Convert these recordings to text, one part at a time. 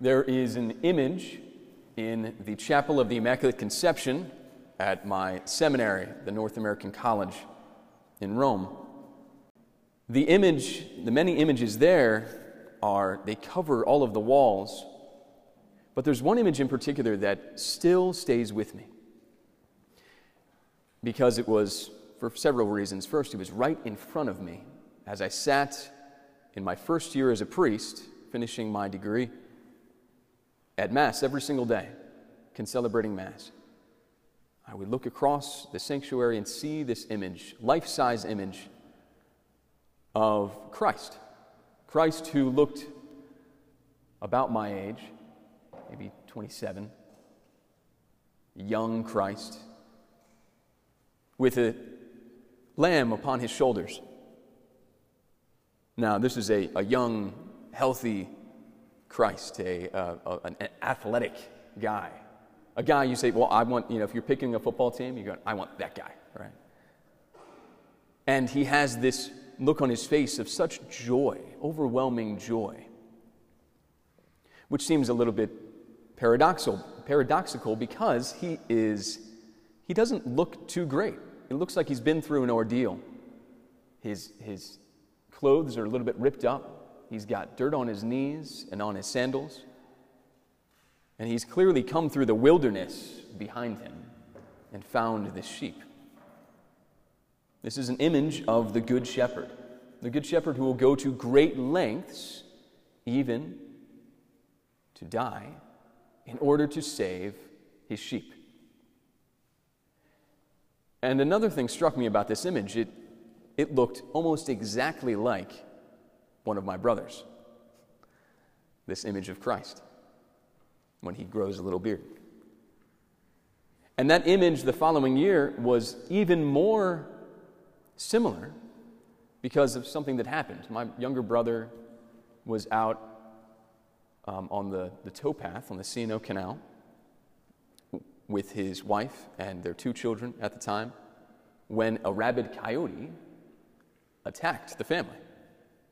There is an image in the Chapel of the Immaculate Conception at my seminary, the North American College in Rome. The image, the many images there are, they cover all of the walls, but there's one image in particular that still stays with me because it was, for several reasons. First, it was right in front of me as I sat in my first year as a priest, finishing my degree, at Mass every single day, celebrating Mass. I would look across the sanctuary and see this image, life-size image of Christ. Christ who looked about my age, maybe 27, young Christ, with a lamb upon his shoulders. Now, this is a young, healthy Christ, an athletic guy. A guy you say, well, I want, you know, if you're picking a football team, you go, I want that guy, right? And he has this look on his face of such joy, overwhelming joy, which seems a little bit paradoxical because he doesn't look too great. It looks like he's been through an ordeal. His clothes are a little bit ripped up. He's got dirt on his knees and on his sandals. And he's clearly come through the wilderness behind him and found the sheep. This is an image of the Good Shepherd. The Good Shepherd who will go to great lengths, even to die, in order to save his sheep. And another thing struck me about this image. It looked almost exactly like one of my brothers, this image of Christ, when he grows a little beard. And that image the following year was even more similar because of something that happened. My younger brother was out on the towpath on the C&O Canal with his wife and their two children at the time when a rabid coyote attacked the family.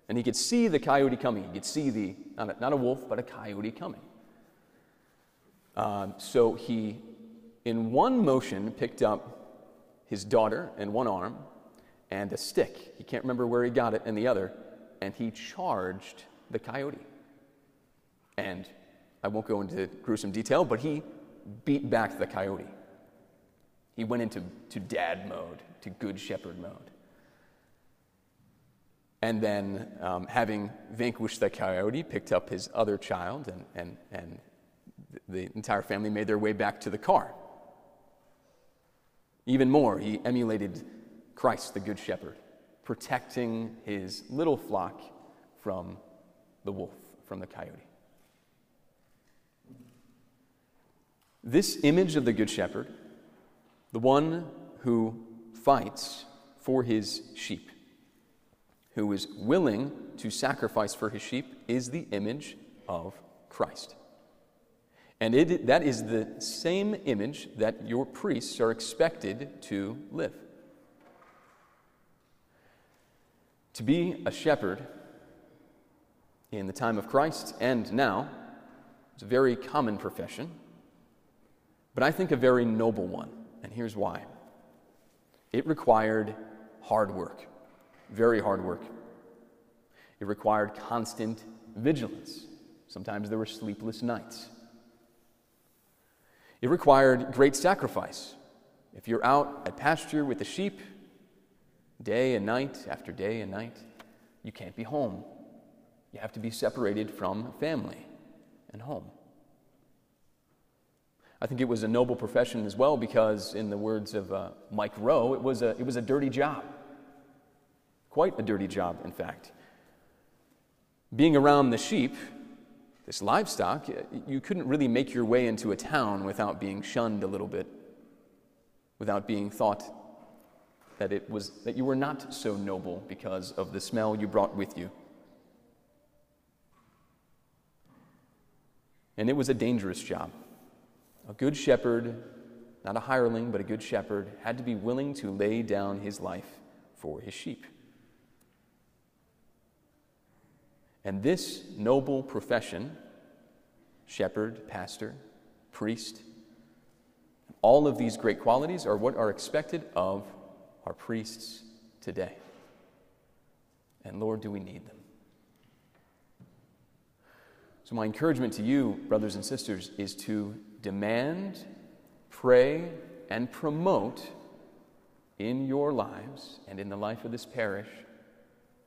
And he could see the coyote coming. He could see the, not a wolf, but a coyote coming. So he, in one motion, picked up his daughter in one arm and a stick. He can't remember where he got it in the other. And he charged the coyote. And I won't go into gruesome detail, but he beat back the coyote. He went into dad mode, to Good Shepherd mode. And then, having vanquished the coyote, picked up his other child, and the entire family made their way back to the car. Even more, he emulated Christ, the Good Shepherd, protecting his little flock from the wolf, from the coyote. This image of the Good Shepherd, the one who fights for his sheep, who is willing to sacrifice for his sheep, is the image of Christ. And that is the same image that your priests are expected to live. To be a shepherd in the time of Christ and now, it's a very common profession, but I think a very noble one, and here's why. It required hard work. Very hard work. It required constant vigilance. Sometimes there were sleepless nights. It required great sacrifice. If you're out at pasture with the sheep, day and night after day and night, you can't be home. You have to be separated from family and home. I think it was a noble profession as well because, in the words of Mike Rowe, it was a dirty job. Quite a dirty job, in fact. Being around the sheep, this livestock, you couldn't really make your way into a town without being shunned a little bit, without being thought that that you were not so noble because of the smell you brought with you. And it was a dangerous job. A good shepherd, not a hireling, but a good shepherd, had to be willing to lay down his life for his sheep. And this noble profession shepherd, pastor, priest. All of these great qualities are what are expected of our priests today. And Lord, do we need them? So my encouragement to you, brothers and sisters, is to demand, pray, and promote in your lives and in the life of this parish,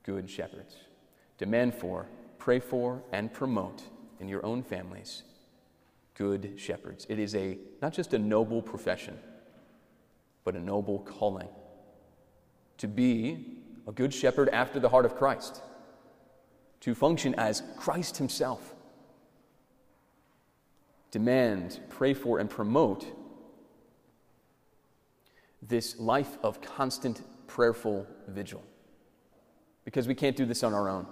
good shepherds. Demand for, pray for, and promote in your own families, good shepherds. It is a not just a noble profession, but a noble calling to be a good shepherd after the heart of Christ, to function as Christ himself. Demand, pray for, and promote this life of constant prayerful vigil, because we can't do this on our own.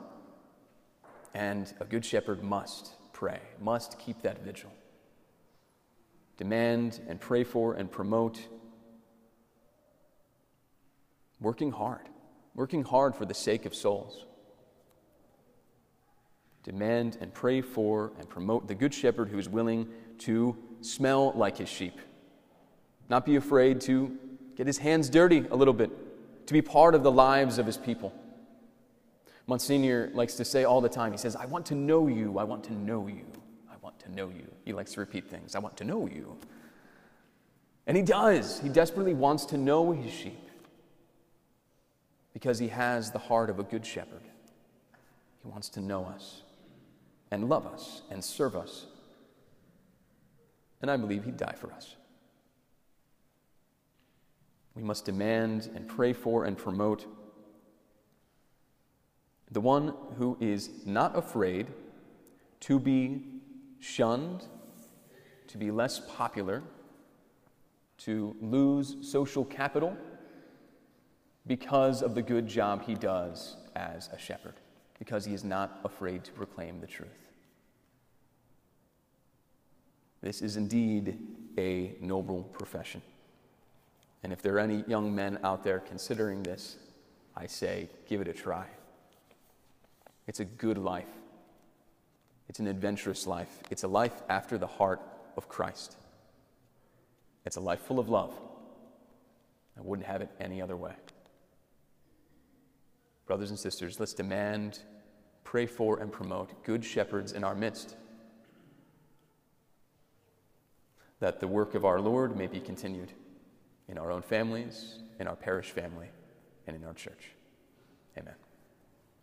And a good shepherd must pray, must keep that vigil. Demand and pray for and promote, working hard for the sake of souls. Demand and pray for and promote the good shepherd who is willing to smell like his sheep, not be afraid to get his hands dirty a little bit, to be part of the lives of his people. Monsignor likes to say all the time, he says, I want to know you, I want to know you, I want to know you. He likes to repeat things, I want to know you. And he does. He desperately wants to know his sheep because he has the heart of a good shepherd. He wants to know us and love us and serve us. And I believe he'd die for us. We must demand and pray for and promote the one who is not afraid to be shunned, to be less popular, to lose social capital because of the good job he does as a shepherd, because he is not afraid to proclaim the truth. This is indeed a noble profession. And if there are any young men out there considering this, I say, give it a try. It's a good life. It's an adventurous life. It's a life after the heart of Christ. It's a life full of love. I wouldn't have it any other way. Brothers and sisters, let's demand, pray for, and promote good shepherds in our midst, that the work of our Lord may be continued in our own families, in our parish family, and in our church. Amen.